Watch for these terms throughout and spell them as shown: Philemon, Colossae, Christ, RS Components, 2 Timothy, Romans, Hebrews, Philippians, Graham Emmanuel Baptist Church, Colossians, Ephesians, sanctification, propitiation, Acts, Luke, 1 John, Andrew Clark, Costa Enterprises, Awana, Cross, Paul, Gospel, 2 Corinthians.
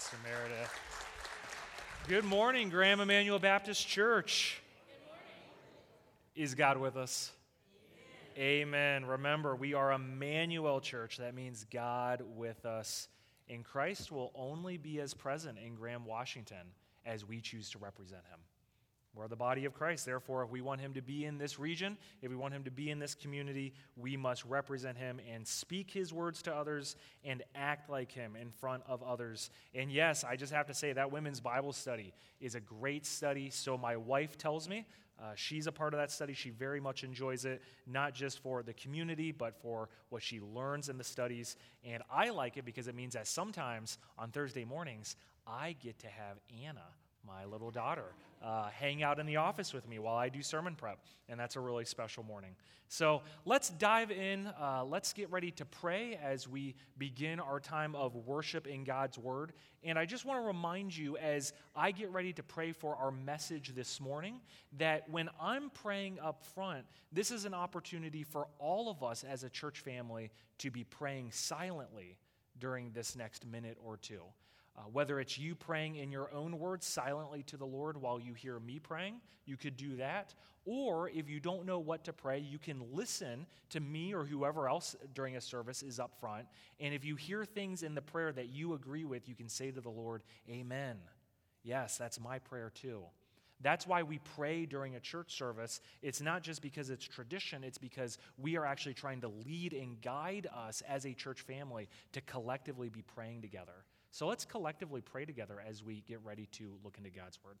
Pastor Meredith. Good morning, Graham Emmanuel Baptist Church. Good morning. Is God with us? Amen. Remember, we are Emmanuel Church. That means God with us. And Christ will only be as present in Graham, Washington, as we choose to represent him. We're the body of Christ. Therefore, if we want him to be in this region, if we want him to be in this community, we must represent him and speak his words to others and act like him in front of others. And yes, I just have to say that women's Bible study is a great study. So my wife tells me she's a part of that study. She very much enjoys it, not just for the community, but for what she learns in the studies. And I like it because it means that sometimes on Thursday mornings, I get to have Anna, my little daughter, hang out in the office with me while I do sermon prep, and that's a really special morning. So let's dive in. Let's get ready to pray as we begin our time of worship in God's Word. And I just want to remind you, as I get ready to pray for our message this morning, that when I'm praying up front, this is an opportunity for all of us as a church family to be praying silently during this next minute or two. Whether it's you praying in your own words silently to the Lord while you hear me praying, you could do that. Or if you don't know what to pray, you can listen to me or whoever else during a service is up front. And if you hear things in the prayer that you agree with, you can say to the Lord, Amen. Yes, that's my prayer too. That's why we pray during a church service. It's not just because it's tradition, it's because we are actually trying to lead and guide us as a church family to collectively be praying together. So let's collectively pray together as we get ready to look into God's Word.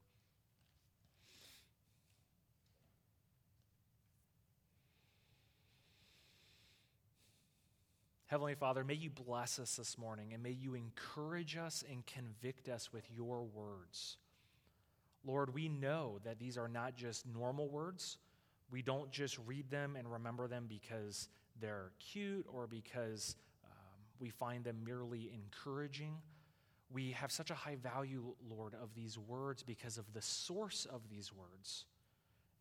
Heavenly Father, may you bless us this morning, and may you encourage us and convict us with your words. Lord, we know that these are not just normal words. We don't just read them and remember them because they're cute or because we find them merely encouraging. We have such a high value, Lord, of these words because of the source of these words.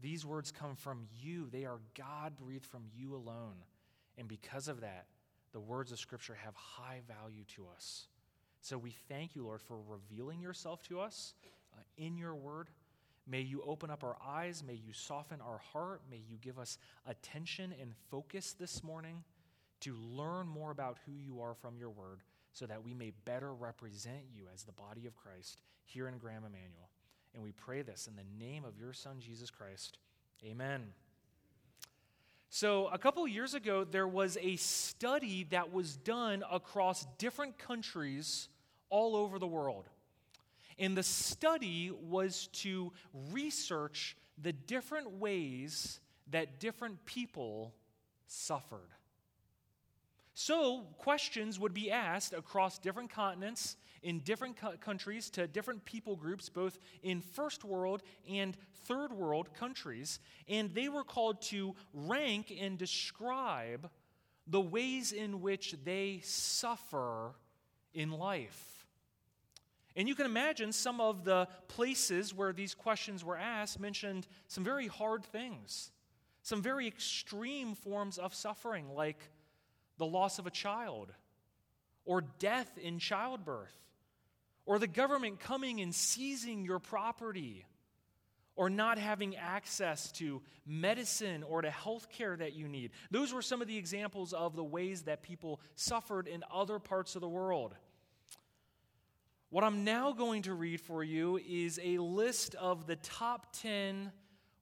These words come from you. They are God-breathed from you alone. And because of that, the words of Scripture have high value to us. So we thank you, Lord, for revealing yourself to us in your word. May you open up our eyes. May you soften our heart. May you give us attention and focus this morning to learn more about who you are from your word so that we may better represent you as the body of Christ here in Graham Emmanuel. And we pray this in the name of your Son, Jesus Christ. Amen. So a couple years ago, there was a study that was done across different countries all over the world. And the study was to research the different ways that different people suffered. So questions would be asked across different continents, in different countries, to different people groups, both in first world and third world countries, and they were called to rank and describe the ways in which they suffer in life. And you can imagine some of the places where these questions were asked mentioned some very hard things, some very extreme forms of suffering, like the loss of a child, or death in childbirth, or the government coming and seizing your property, or not having access to medicine or to health care that you need. Those were some of the examples of the ways that people suffered in other parts of the world. What I'm now going to read for you is a list of the top 10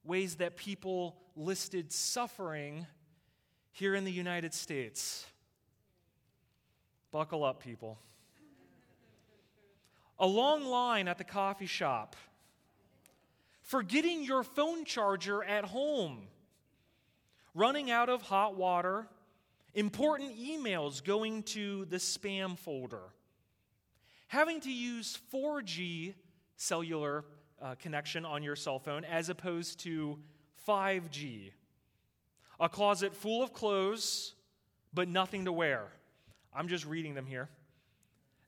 ways that people listed suffering here in the United States. Buckle up, people. A long line at the coffee shop. Forgetting your phone charger at home. Running out of hot water. Important emails going to the spam folder. Having to use 4G cellular connection on your cell phone as opposed to 5G. A closet full of clothes, but nothing to wear. I'm just reading them here.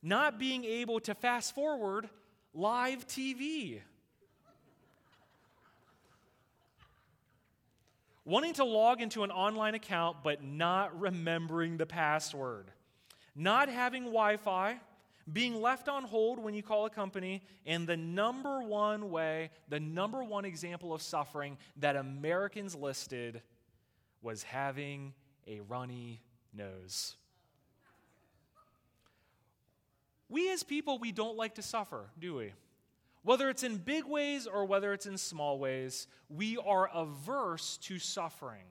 Not being able to fast forward live TV. Wanting to log into an online account, but not remembering the password. Not having Wi-Fi, being left on hold when you call a company, and the number one way, the number one example of suffering that Americans listed was having a runny nose. We as people, we don't like to suffer, do we? Whether it's in big ways or whether it's in small ways, we are averse to suffering.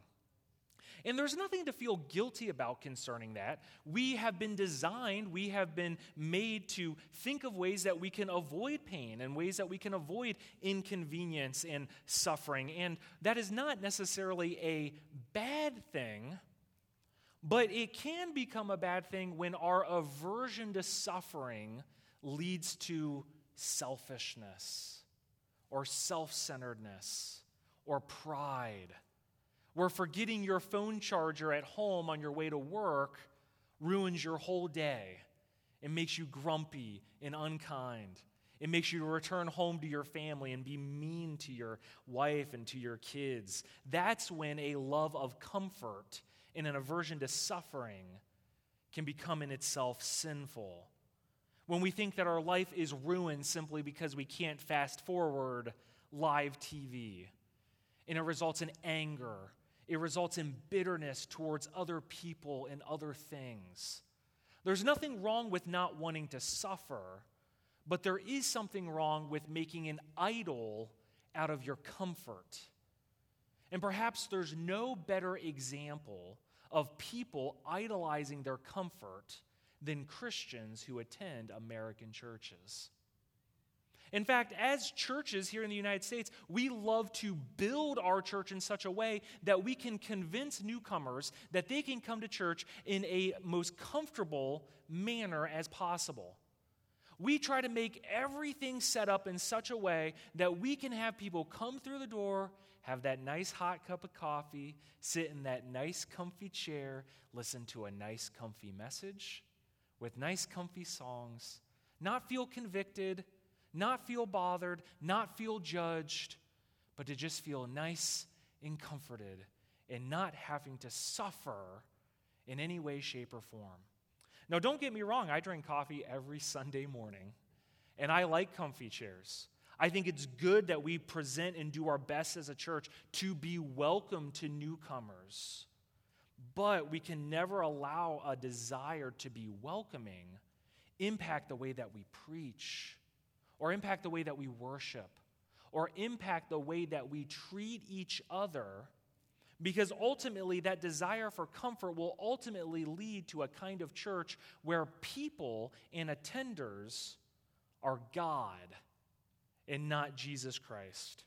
And there's nothing to feel guilty about concerning that. We have been designed, we have been made to think of ways that we can avoid pain and ways that we can avoid inconvenience and suffering. And that is not necessarily a bad thing, but it can become a bad thing when our aversion to suffering leads to selfishness or self-centeredness or pride. Where forgetting your phone charger at home on your way to work ruins your whole day. It makes you grumpy and unkind. It makes you return home to your family and be mean to your wife and to your kids. That's when a love of comfort and an aversion to suffering can become in itself sinful. When we think that our life is ruined simply because we can't fast forward live TV. And it results in anger. It results in bitterness towards other people and other things. There's nothing wrong with not wanting to suffer, but there is something wrong with making an idol out of your comfort. And perhaps there's no better example of people idolizing their comfort than Christians who attend American churches. In fact, as churches here in the United States, we love to build our church in such a way that we can convince newcomers that they can come to church in a most comfortable manner as possible. We try to make everything set up in such a way that we can have people come through the door, have that nice hot cup of coffee, sit in that nice comfy chair, listen to a nice comfy message with nice comfy songs, not feel convicted, not feel bothered, not feel judged, but to just feel nice and comforted and not having to suffer in any way, shape, or form. Now, don't get me wrong. I drink coffee every Sunday morning, and I like comfy chairs. I think it's good that we present and do our best as a church to be welcome to newcomers, but we can never allow a desire to be welcoming impact the way that we preach, or impact the way that we worship, or impact the way that we treat each other, because ultimately that desire for comfort will ultimately lead to a kind of church where people and attenders are God and not Jesus Christ,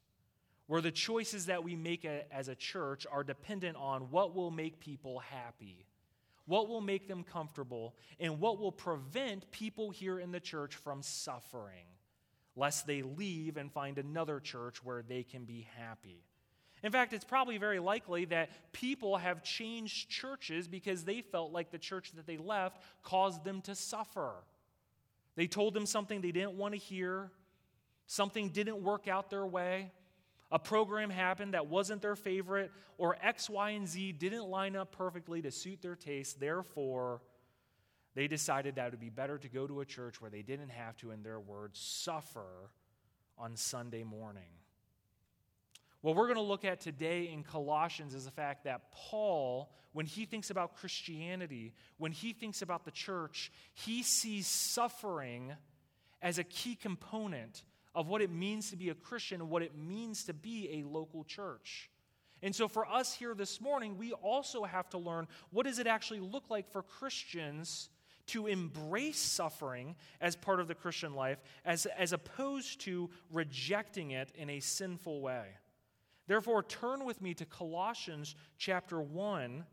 where the choices that we make as a church are dependent on what will make people happy, what will make them comfortable, and what will prevent people here in the church from suffering, lest they leave and find another church where they can be happy. In fact, it's probably very likely that people have changed churches because they felt like the church that they left caused them to suffer. They told them something they didn't want to hear, something didn't work out their way, a program happened that wasn't their favorite, or X, Y, and Z didn't line up perfectly to suit their taste. Therefore, they decided that it would be better to go to a church where they didn't have to, in their words, suffer on Sunday morning. What we're going to look at today in Colossians is the fact that Paul, when he thinks about Christianity, when he thinks about the church, he sees suffering as a key component of what it means to be a Christian and what it means to be a local church. And so for us here this morning, we also have to learn what does it actually look like for Christians to embrace suffering as part of the Christian life, as opposed to rejecting it in a sinful way. Therefore, turn with me to Colossians chapter 1,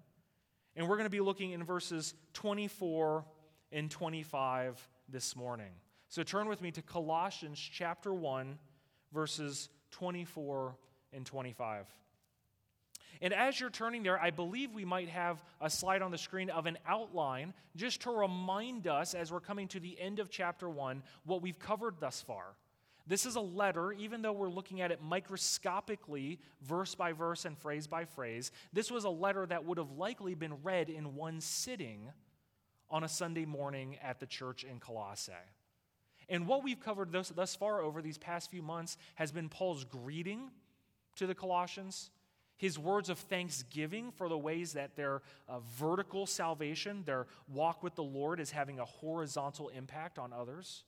and we're going to be looking in verses 24 and 25 this morning. So turn with me to Colossians chapter 1, verses 24 and 25. And as you're turning there, I believe we might have a slide on the screen of an outline just to remind us as we're coming to the end of chapter 1 what we've covered thus far. This is a letter, even though we're looking at it microscopically, verse by verse and phrase by phrase, this was a letter that would have likely been read in one sitting on a Sunday morning at the church in Colossae. And what we've covered thus far over these past few months has been Paul's greeting to the Colossians, his words of thanksgiving for the ways that their vertical salvation, their walk with the Lord, is having a horizontal impact on others.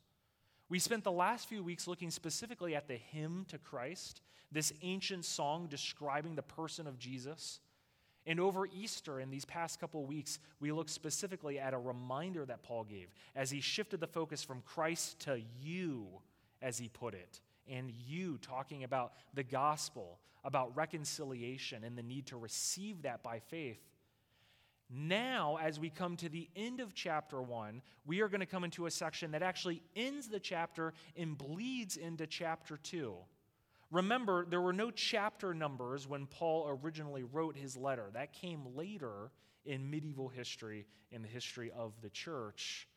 We spent the last few weeks looking specifically at the hymn to Christ, this ancient song describing the person of Jesus. And over Easter, in these past couple weeks, we looked specifically at a reminder that Paul gave as he shifted the focus from Christ to you, as he put it, and you, talking about the gospel, about reconciliation and the need to receive that by faith. Now, as we come to the end of chapter 1, we are going to come into a section that actually ends the chapter and bleeds into chapter 2. Remember, there were no chapter numbers when Paul originally wrote his letter. That came later in medieval history, in the history of the church.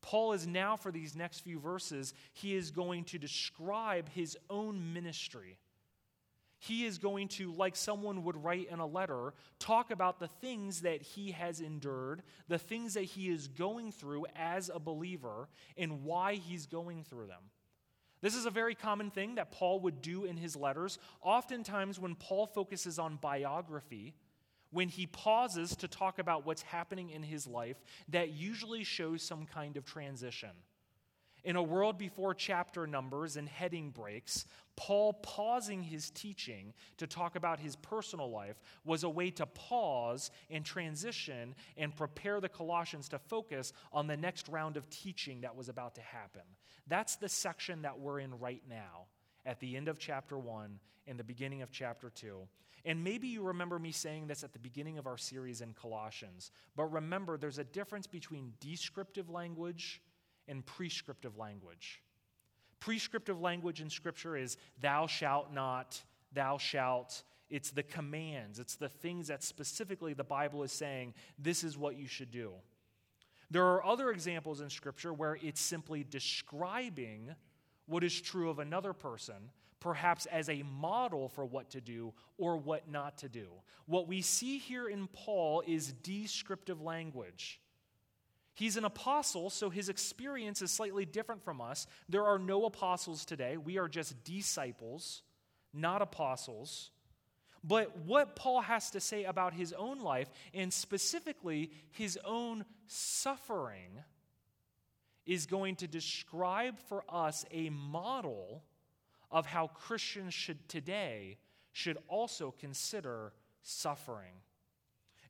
Paul is now, for these next few verses, he is going to describe his own ministry. He is going to, like someone would write in a letter, talk about the things that he has endured, the things that he is going through as a believer, and why he's going through them. This is a very common thing that Paul would do in his letters. Oftentimes when Paul focuses on biography, when he pauses to talk about what's happening in his life, that usually shows some kind of transition. In a world before chapter numbers and heading breaks, Paul pausing his teaching to talk about his personal life was a way to pause and transition and prepare the Colossians to focus on the next round of teaching that was about to happen. That's the section that we're in right now, at the end of chapter 1 and the beginning of chapter 2. And maybe you remember me saying this at the beginning of our series in Colossians, but remember, there's a difference between descriptive language and prescriptive language. Prescriptive language in Scripture is thou shalt not, thou shalt. It's the commands. It's the things that specifically the Bible is saying, this is what you should do. There are other examples in Scripture where it's simply describing what is true of another person, perhaps as a model for what to do or what not to do. What we see here in Paul is descriptive language. He's an apostle, so his experience is slightly different from us. There are no apostles today. We are just disciples, not apostles. But what Paul has to say about his own life, and specifically his own suffering, is going to describe for us a model of how Christians should also consider suffering.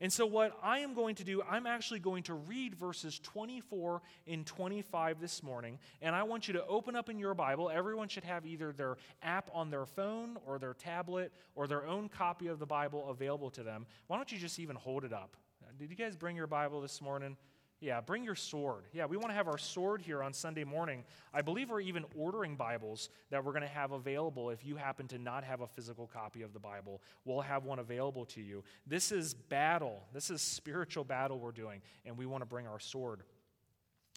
And so what I am going to do, I'm actually going to read verses 24 and 25 this morning, and I want you to open up in your Bible. Everyone should have either their app on their phone or their tablet or their own copy of the Bible available to them. Why don't you just even hold it up? Did you guys bring your Bible this morning? Yeah, bring your sword. Yeah, we want to have our sword here on Sunday morning. I believe we're even ordering Bibles that we're going to have available. If you happen to not have a physical copy of the Bible, we'll have one available to you. This is battle. This is spiritual battle we're doing, and we want to bring our sword.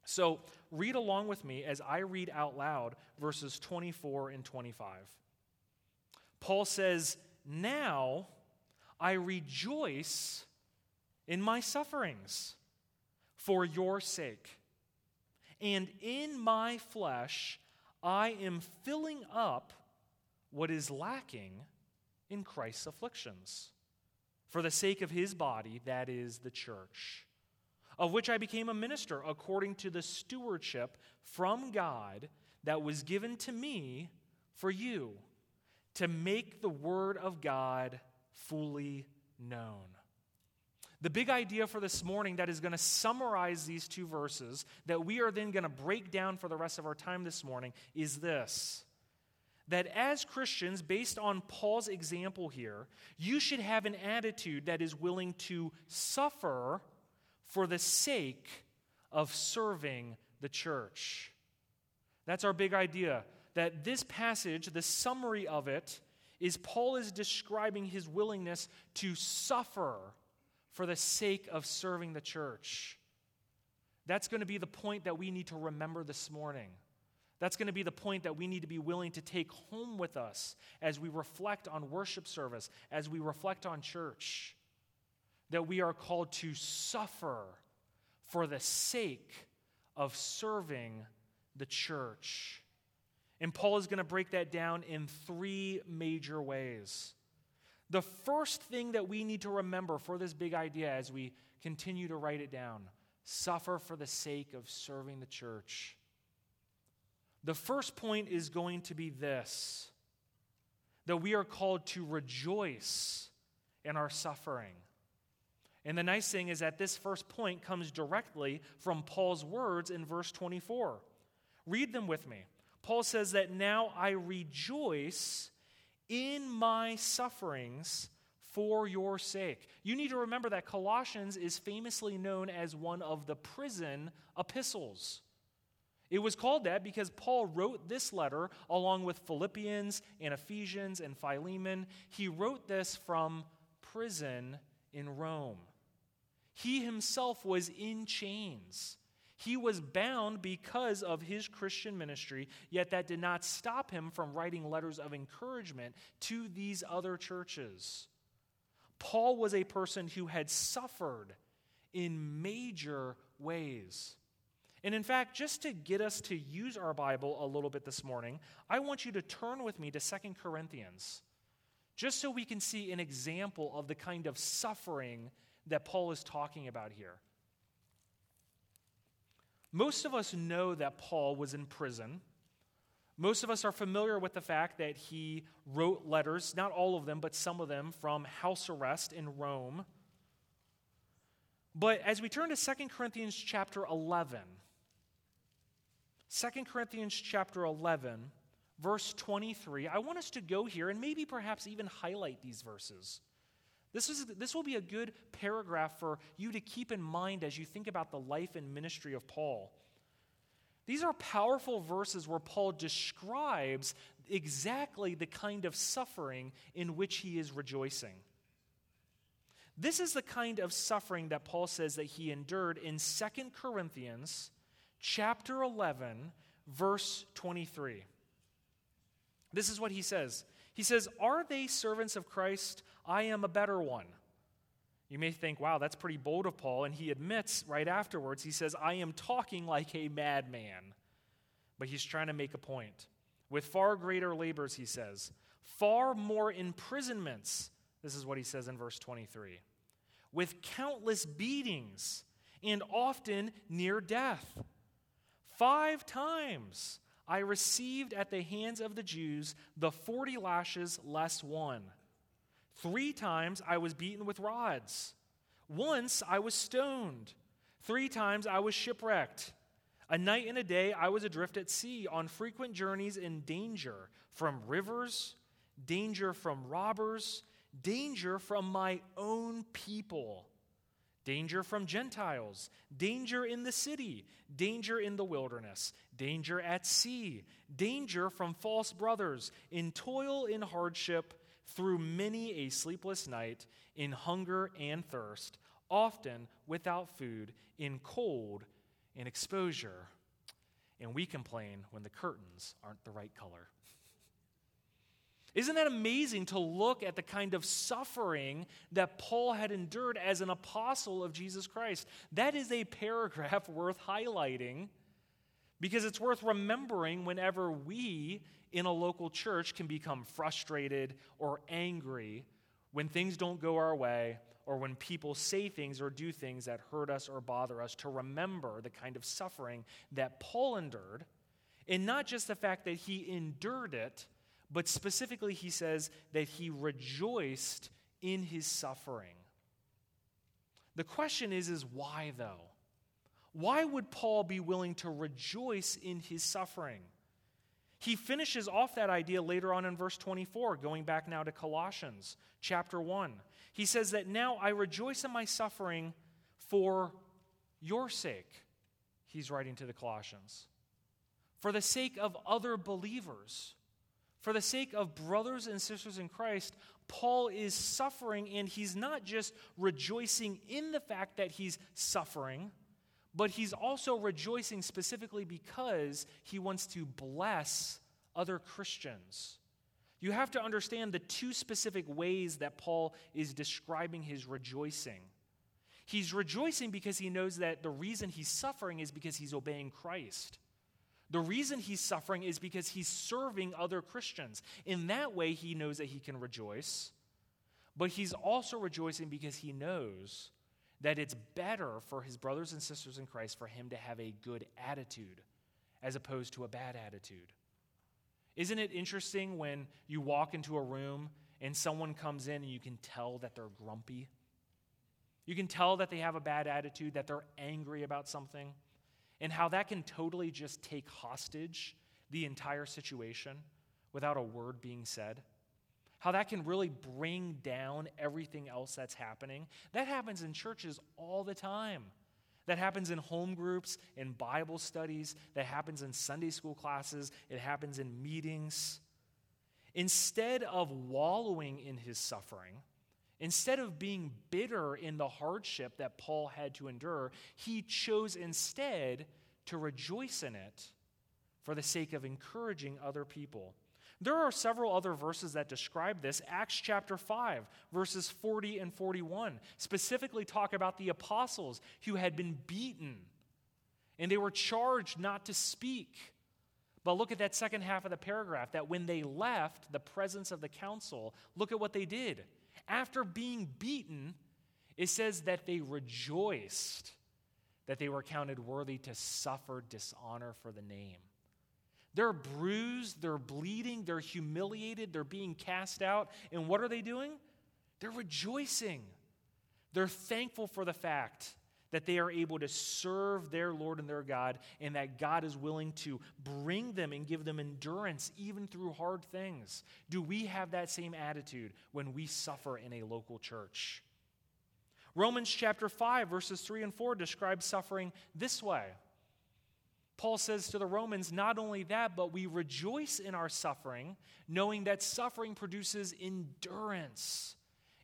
So read along with me as I read out loud verses 24 and 25. Paul says, "Now I rejoice in my sufferings for your sake. And in my flesh, I am filling up what is lacking in Christ's afflictions, for the sake of his body, that is the church, of which I became a minister according to the stewardship from God that was given to me for you, to make the word of God fully known." The big idea for this morning that is going to summarize these two verses that we are then going to break down for the rest of our time this morning is this: that as Christians, based on Paul's example here, you should have an attitude that is willing to suffer for the sake of serving the church. That's our big idea, that this passage, the summary of it, is Paul is describing his willingness to suffer for the sake of serving the church. That's going to be the point that we need to remember this morning. That's going to be the point that we need to be willing to take home with us as we reflect on worship service, as we reflect on church, that we are called to suffer for the sake of serving the church. And Paul is going to break that down in three major ways. The first thing that we need to remember for this big idea as we continue to write it down: suffer for the sake of serving the church. The first point is going to be this: that we are called to rejoice in our suffering. And the nice thing is that this first point comes directly from Paul's words in verse 24. Read them with me. Paul says that now I rejoice in my sufferings for your sake. You need to remember that Colossians is famously known as one of the prison epistles. It was called that because Paul wrote this letter along with Philippians and Ephesians and Philemon. He wrote this from prison in Rome. He himself was in chains. He was bound because of his Christian ministry, yet that did not stop him from writing letters of encouragement to these other churches. Paul was a person who had suffered in major ways. And in fact, just to get us to use our Bible a little bit this morning, I want you to turn with me to 2 Corinthians, just so we can see an example of the kind of suffering that Paul is talking about here. Most of us know that Paul was in prison. Most of us are familiar with the fact that he wrote letters, not all of them, but some of them, from house arrest in Rome. But as we turn to 2 Corinthians chapter 11, 2 Corinthians chapter 11, verse 23, I want us to go here and maybe perhaps even highlight these verses. This will be a good paragraph for you to keep in mind as you think about the life and ministry of Paul. These are powerful verses where Paul describes exactly the kind of suffering in which he is rejoicing. This is the kind of suffering that Paul says that he endured in 2 Corinthians chapter 11, verse 23. This is what he says. He says, "Are they servants of Christ? I am a better one." You may think, wow, that's pretty bold of Paul, and he admits right afterwards, he says, "I am talking like a madman." But he's trying to make a point. "With far greater labors," he says, "far more imprisonments," this is what he says in verse 23, "with countless beatings and often near death. 5 times I received at the hands of the Jews the 40 lashes less one. 3 times I was beaten with rods. 1 I was stoned. 3 times I was shipwrecked. A night and a day I was adrift at sea, on frequent journeys, in danger from rivers, danger from robbers, danger from my own people, danger from Gentiles, danger in the city, danger in the wilderness, danger at sea, danger from false brothers, in toil, in hardship, through many a sleepless night, in hunger and thirst, often without food, in cold and exposure." And we complain when the curtains aren't the right color. Isn't that amazing to look at the kind of suffering that Paul had endured as an apostle of Jesus Christ? That is a paragraph worth highlighting, because it's worth remembering whenever we in a local church can become frustrated or angry when things don't go our way, or when people say things or do things that hurt us or bother us, to remember the kind of suffering that Paul endured, and not just the fact that he endured it, but specifically, he says that he rejoiced in his suffering. The question is why, though? Why would Paul be willing to rejoice in his suffering? He finishes off that idea later on in verse 24, going back now to Colossians chapter 1. He says that now I rejoice in my suffering for your sake. He's writing to the Colossians. For the sake of other believers. For the sake of brothers and sisters in Christ, Paul is suffering, and he's not just rejoicing in the fact that he's suffering, but he's also rejoicing specifically because he wants to bless other Christians. You have to understand the two specific ways that Paul is describing his rejoicing. He's rejoicing because he knows that the reason he's suffering is because he's obeying Christ. The reason he's suffering is because he's serving other Christians. In that way, he knows that he can rejoice, but he's also rejoicing because he knows that it's better for his brothers and sisters in Christ for him to have a good attitude as opposed to a bad attitude. Isn't it interesting when you walk into a room and someone comes in and you can tell that they're grumpy? You can tell that they have a bad attitude, that they're angry about something, and how that can totally just take hostage the entire situation without a word being said. How that can really bring down everything else that's happening. That happens in churches all the time. That happens in home groups, in Bible studies. That happens in Sunday school classes. It happens in meetings. Instead of wallowing in his suffering, instead of being bitter in the hardship that Paul had to endure, he chose instead to rejoice in it for the sake of encouraging other people. There are several other verses that describe this. Acts chapter 5, verses 40 and 41, specifically talk about the apostles who had been beaten, and they were charged not to speak. But look at that second half of the paragraph, that when they left the presence of the council, look at what they did. After being beaten, it says that they rejoiced that they were counted worthy to suffer dishonor for the name. They're bruised, they're bleeding, they're humiliated, they're being cast out. And what are they doing? They're rejoicing. They're thankful for the fact that they are able to serve their Lord and their God, and that God is willing to bring them and give them endurance even through hard things. Do we have that same attitude when we suffer in a local church? Romans chapter 5, verses 3 and 4 describe suffering this way. Paul says to the Romans, not only that, but we rejoice in our suffering, knowing that suffering produces endurance,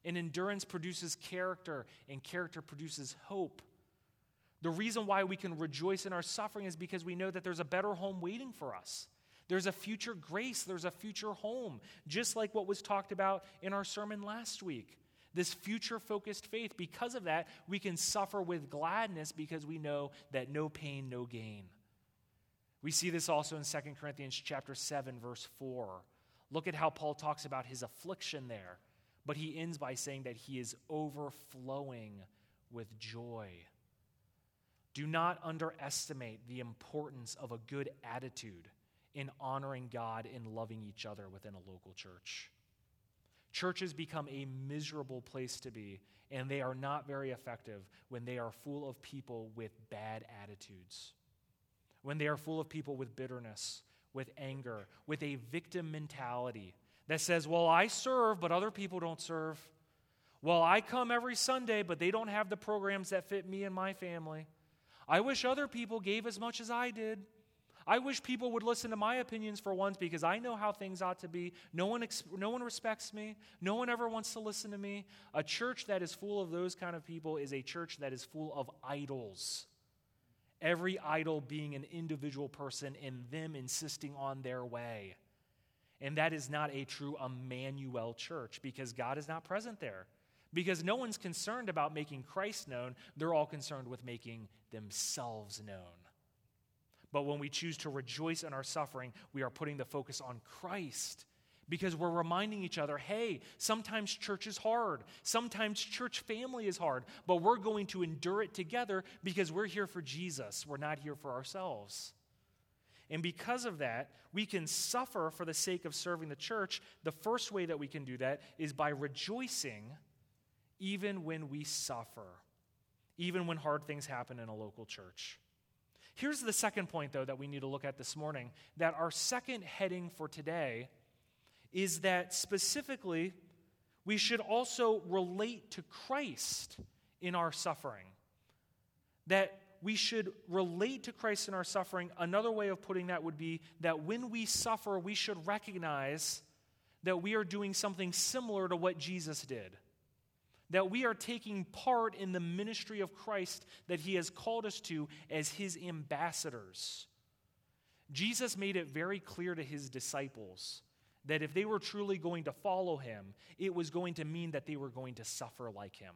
and endurance produces character, and character produces hope. The reason why we can rejoice in our suffering is because we know that there's a better home waiting for us. There's a future grace. There's a future home, just like what was talked about in our sermon last week. This future-focused faith, because of that, we can suffer with gladness because we know that no pain, no gain. We see this also in 2 Corinthians chapter 7, verse 4. Look at how Paul talks about his affliction there, but he ends by saying that he is overflowing with joy. Do not underestimate the importance of a good attitude in honoring God and loving each other within a local church. Churches become a miserable place to be, and they are not very effective when they are full of people with bad attitudes. When they are full of people with bitterness, with anger, with a victim mentality that says, well, I serve, but other people don't serve. Well, I come every Sunday, but they don't have the programs that fit me and my family. I wish other people gave as much as I did. I wish people would listen to my opinions for once because I know how things ought to be. No one respects me. No one ever wants to listen to me. A church that is full of those kind of people is a church that is full of idols. Every idol being an individual person and them insisting on their way. And that is not a true Emmanuel church because God is not present there. Because no one's concerned about making Christ known. They're all concerned with making themselves known. But when we choose to rejoice in our suffering, we are putting the focus on Christ. Because we're reminding each other, hey, sometimes church is hard. Sometimes church family is hard. But we're going to endure it together because we're here for Jesus. We're not here for ourselves. And because of that, we can suffer for the sake of serving the church. The first way that we can do that is by rejoicing even when we suffer, even when hard things happen in a local church. Here's the second point, though, that we need to look at this morning, that our second heading for today is that specifically we should also relate to Christ in our suffering. That we should relate to Christ in our suffering. Another way of putting that would be that when we suffer, we should recognize that we are doing something similar to what Jesus did. That we are taking part in the ministry of Christ that he has called us to as his ambassadors. Jesus made it very clear to his disciples that if they were truly going to follow him, it was going to mean that they were going to suffer like him.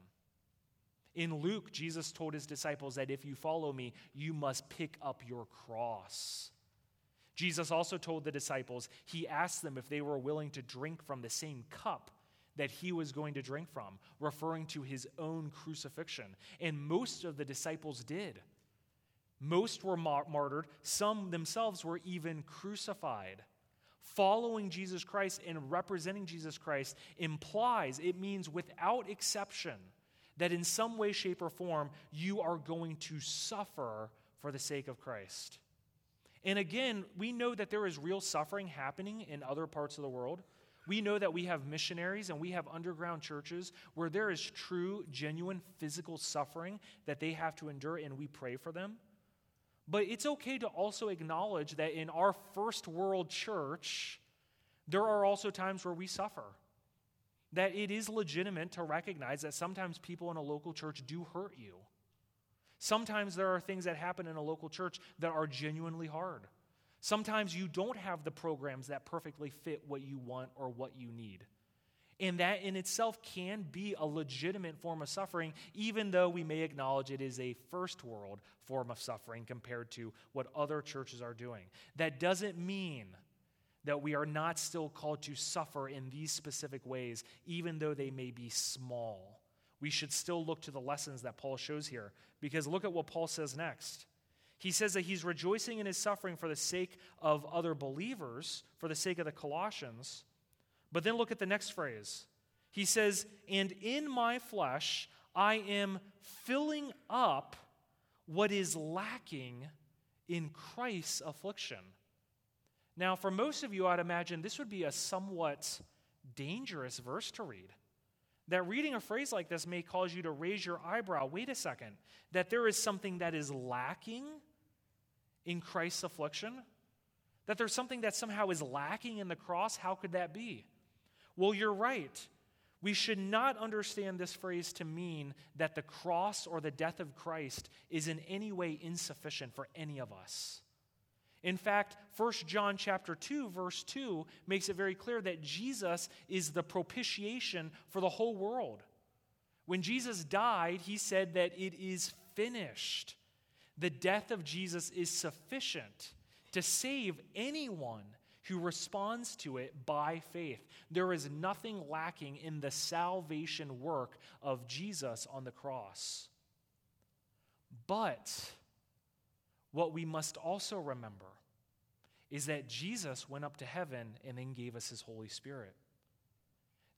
In Luke, Jesus told his disciples that if you follow me, you must pick up your cross. Jesus also told the disciples, he asked them if they were willing to drink from the same cup that he was going to drink from, referring to his own crucifixion. And most of the disciples did. Most were martyred. Some themselves were even crucified. Following Jesus Christ and representing Jesus Christ implies, it means without exception, that in some way, shape, or form, you are going to suffer for the sake of Christ. And again, we know that there is real suffering happening in other parts of the world. We know that we have missionaries and we have underground churches where there is true, genuine physical suffering that they have to endure, and we pray for them. But it's okay to also acknowledge that in our first world church, there are also times where we suffer. That it is legitimate to recognize that sometimes people in a local church do hurt you. Sometimes there are things that happen in a local church that are genuinely hard. Sometimes you don't have the programs that perfectly fit what you want or what you need. And that in itself can be a legitimate form of suffering, even though we may acknowledge it is a first world form of suffering compared to what other churches are doing. That doesn't mean that we are not still called to suffer in these specific ways, even though they may be small. We should still look to the lessons that Paul shows here, because look at what Paul says next. He says that he's rejoicing in his suffering for the sake of other believers, for the sake of the Colossians. But then look at the next phrase. He says, and in my flesh I am filling up what is lacking in Christ's affliction. Now, for most of you, I'd imagine this would be a somewhat dangerous verse to read. That reading a phrase like this may cause you to raise your eyebrow. Wait a second. That there is something that is lacking in Christ's affliction? That there's something that somehow is lacking in the cross? How could that be? Well, you're right. We should not understand this phrase to mean that the cross or the death of Christ is in any way insufficient for any of us. In fact, 1 John chapter 2, verse 2 makes it very clear that Jesus is the propitiation for the whole world. When Jesus died, he said that it is finished. The death of Jesus is sufficient to save anyone who responds to it by faith. There is nothing lacking in the salvation work of Jesus on the cross. But what we must also remember is that Jesus went up to heaven and then gave us his Holy Spirit.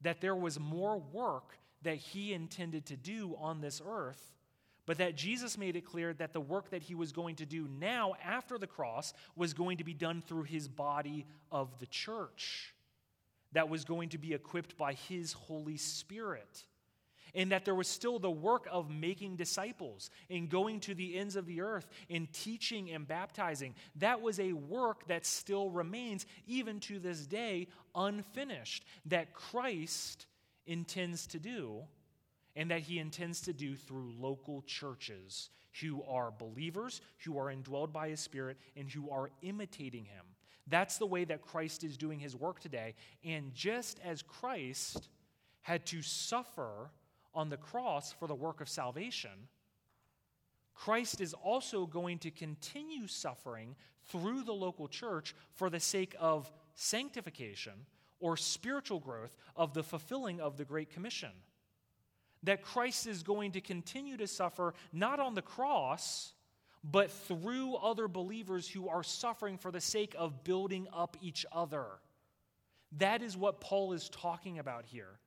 That there was more work that he intended to do on this earth, but that Jesus made it clear that the work that he was going to do now after the cross was going to be done through his body of the church, that was going to be equipped by his Holy Spirit. And that there was still the work of making disciples and going to the ends of the earth and teaching and baptizing. That was a work that still remains, even to this day, unfinished, that Christ intends to do, and that he intends to do through local churches who are believers, who are indwelled by his Spirit, and who are imitating him. That's the way that Christ is doing his work today. And just as Christ had to suffer on the cross for the work of salvation, Christ is also going to continue suffering through the local church for the sake of sanctification or spiritual growth of the fulfilling of the Great Commission. That Christ is going to continue to suffer not on the cross, but through other believers who are suffering for the sake of building up each other. That is what Paul is talking about here.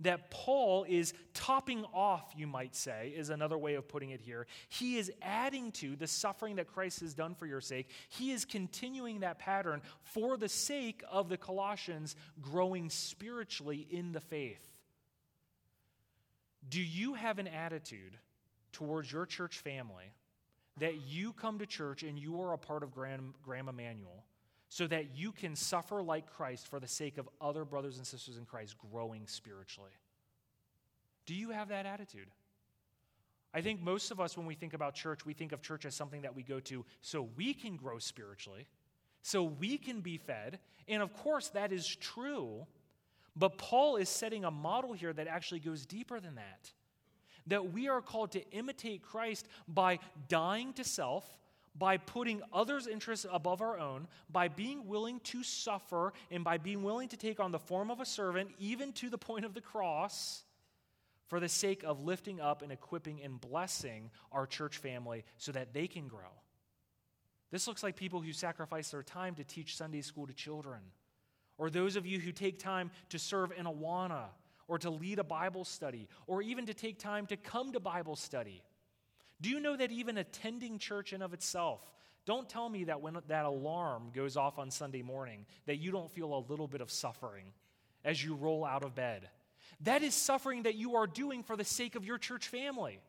That Paul is topping off, you might say, is another way of putting it here. He is adding to the suffering that Christ has done for your sake. He is continuing that pattern for the sake of the Colossians growing spiritually in the faith. Do you have an attitude towards your church family that you come to church and you are a part of Graham Emmanuel, so that you can suffer like Christ for the sake of other brothers and sisters in Christ growing spiritually? Do you have that attitude? I think most of us, when we think about church, we think of church as something that we go to so we can grow spiritually, so we can be fed, and of course that is true, but Paul is setting a model here that actually goes deeper than that. That we are called to imitate Christ by dying to self, by putting others' interests above our own, by being willing to suffer, and by being willing to take on the form of a servant, even to the point of the cross, for the sake of lifting up and equipping and blessing our church family so that they can grow. This looks like people who sacrifice their time to teach Sunday school to children, or those of you who take time to serve in Awana, or to lead a Bible study, or even to take time to come to Bible study. Do you know that even attending church in of itself, don't tell me that when that alarm goes off on Sunday morning, that you don't feel a little bit of suffering as you roll out of bed. That is suffering that you are doing for the sake of your church family.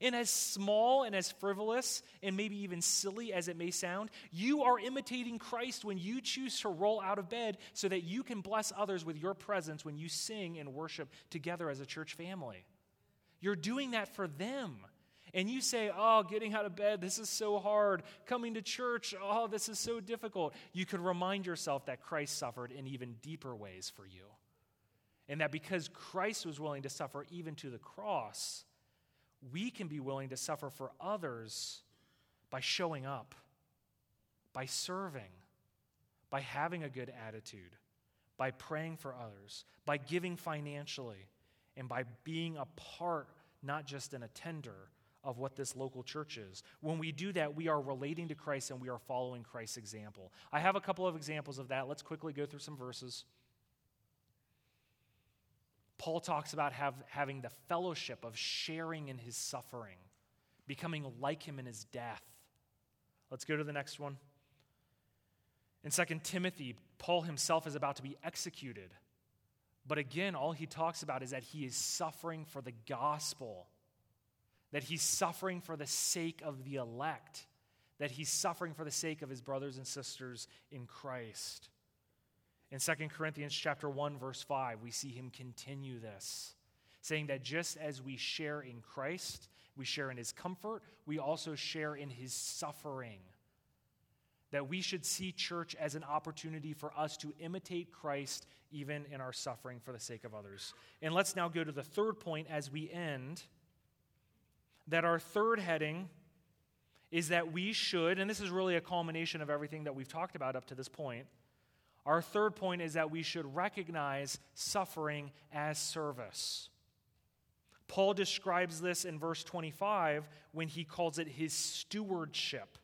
And as small and as frivolous and maybe even silly as it may sound, you are imitating Christ when you choose to roll out of bed so that you can bless others with your presence when you sing and worship together as a church family. You're doing that for them. And you say, oh, getting out of bed, this is so hard. Coming to church, oh, this is so difficult. You could remind yourself that Christ suffered in even deeper ways for you. And that because Christ was willing to suffer even to the cross, we can be willing to suffer for others by showing up, by serving, by having a good attitude, by praying for others, by giving financially, and by being a part, not just an attender, of what this local church is. When we do that, we are relating to Christ and we are following Christ's example. I have a couple of examples of that. Let's quickly go through some verses. Paul talks about having the fellowship of sharing in his suffering, becoming like him in his death. Let's go to the next one. In 2 Timothy, Paul himself is about to be executed. But again, all he talks about is that he is suffering for the gospel, that he's suffering for the sake of the elect, that he's suffering for the sake of his brothers and sisters in Christ. In 2 Corinthians chapter 1, verse 5, we see him continue this, saying that just as we share in Christ, we share in his comfort, we also share in his suffering, that we should see church as an opportunity for us to imitate Christ even in our suffering for the sake of others. And let's now go to the third point as we end, that our third heading is that we should, and this is really a culmination of everything that we've talked about up to this point, our third point is that we should recognize suffering as service. Paul describes this in verse 25 when he calls it his stewardship.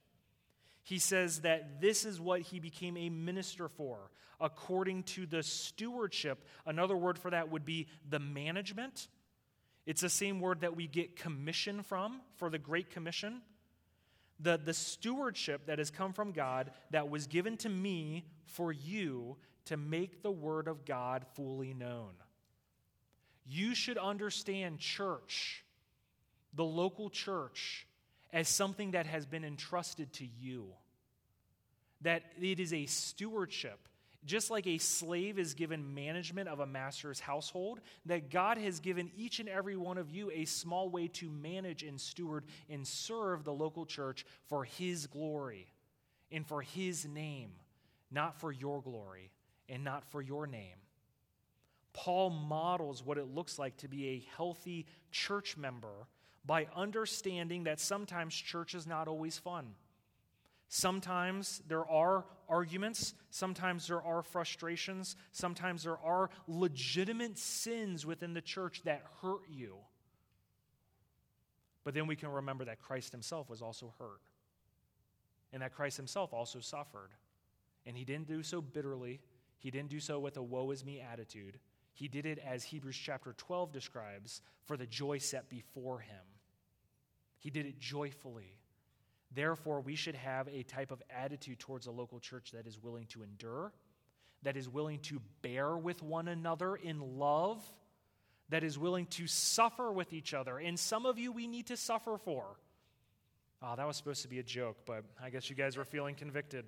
He says that this is what he became a minister for. According to the stewardship, another word for that would be the management. It's the same word that we get commission from, for the Great Commission. The stewardship that has come from God that was given to me for you to make the word of God fully known. You should understand church, the local church, as something that has been entrusted to you. That it is a stewardship. Just like a slave is given management of a master's household, that God has given each and every one of you a small way to manage and steward and serve the local church for his glory and for his name, not for your glory and not for your name. Paul models what it looks like to be a healthy church member by understanding that sometimes church is not always fun. Sometimes there are arguments, sometimes there are frustrations, sometimes there are legitimate sins within the church that hurt you. But then we can remember that Christ himself was also hurt, and that Christ himself also suffered. And he didn't do so bitterly, he didn't do so with a woe is me attitude. He did it, as Hebrews chapter 12 describes, for the joy set before him. He did it joyfully. Therefore, we should have a type of attitude towards a local church that is willing to endure, that is willing to bear with one another in love, that is willing to suffer with each other. And some of you we need to suffer for. Oh, that was supposed to be a joke, but I guess you guys were feeling convicted.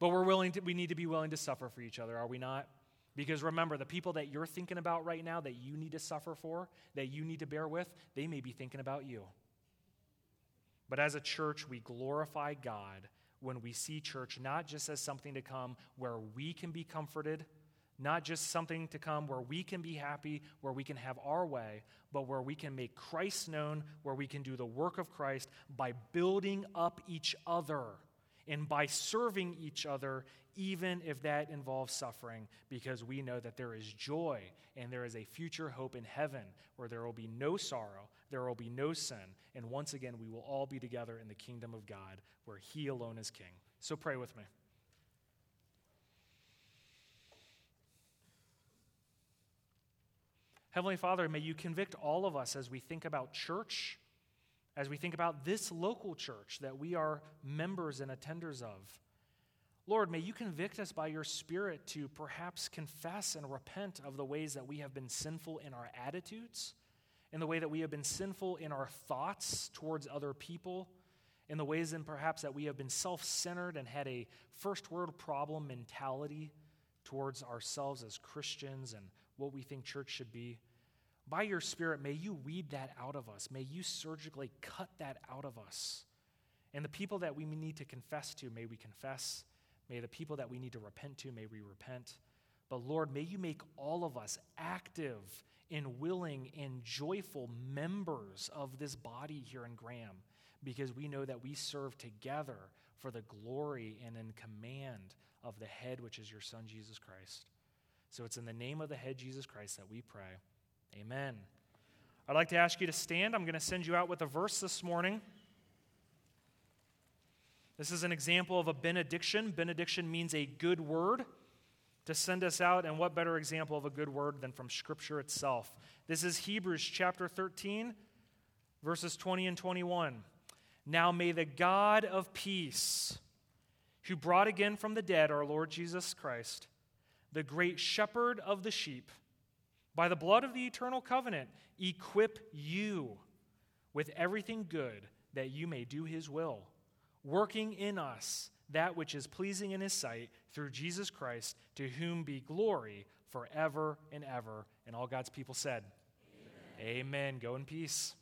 But we need to be willing to suffer for each other, are we not? Because remember, the people that you're thinking about right now that you need to suffer for, that you need to bear with, they may be thinking about you. But as a church, we glorify God when we see church not just as something to come where we can be comforted, Not just something to come where we can be happy, where we can have our way, but where we can make Christ known, where we can do the work of Christ by building up each other and by serving each other, even if that involves suffering, because we know that there is joy and there is a future hope in heaven where there will be no sorrow, there will be no sin, and once again we will all be together in the kingdom of God where He alone is King. So pray with me. Heavenly Father, may you convict all of us as we think about church, as we think about this local church that we are members and attenders of. Lord, may you convict us by your Spirit to perhaps confess and repent of the ways that we have been sinful in our attitudes, in the way that we have been sinful in our thoughts towards other people, in the ways and perhaps that we have been self-centered and had a first-world problem mentality towards ourselves as Christians and what we think church should be. By your Spirit, may you weed that out of us. May you surgically cut that out of us. And the people that we need to confess to, may we confess. May the people that we need to repent to, may we repent. But Lord, may you make all of us active and willing and joyful members of this body here in Graham, because we know that we serve together for the glory and in command of the head, which is your Son, Jesus Christ. So it's in the name of the head, Jesus Christ, that we pray. Amen. I'd like to ask you to stand. I'm going to send you out with a verse this morning. This is an example of a benediction. Benediction means a good word to send us out, and what better example of a good word than from Scripture itself? This is Hebrews chapter 13, verses 20 and 21. Now may the God of peace, who brought again from the dead our Lord Jesus Christ, the great shepherd of the sheep, by the blood of the eternal covenant, equip you with everything good that you may do his will, working in us that which is pleasing in his sight through Jesus Christ, to whom be glory forever and ever. And all God's people said, Amen. Amen. Go in peace.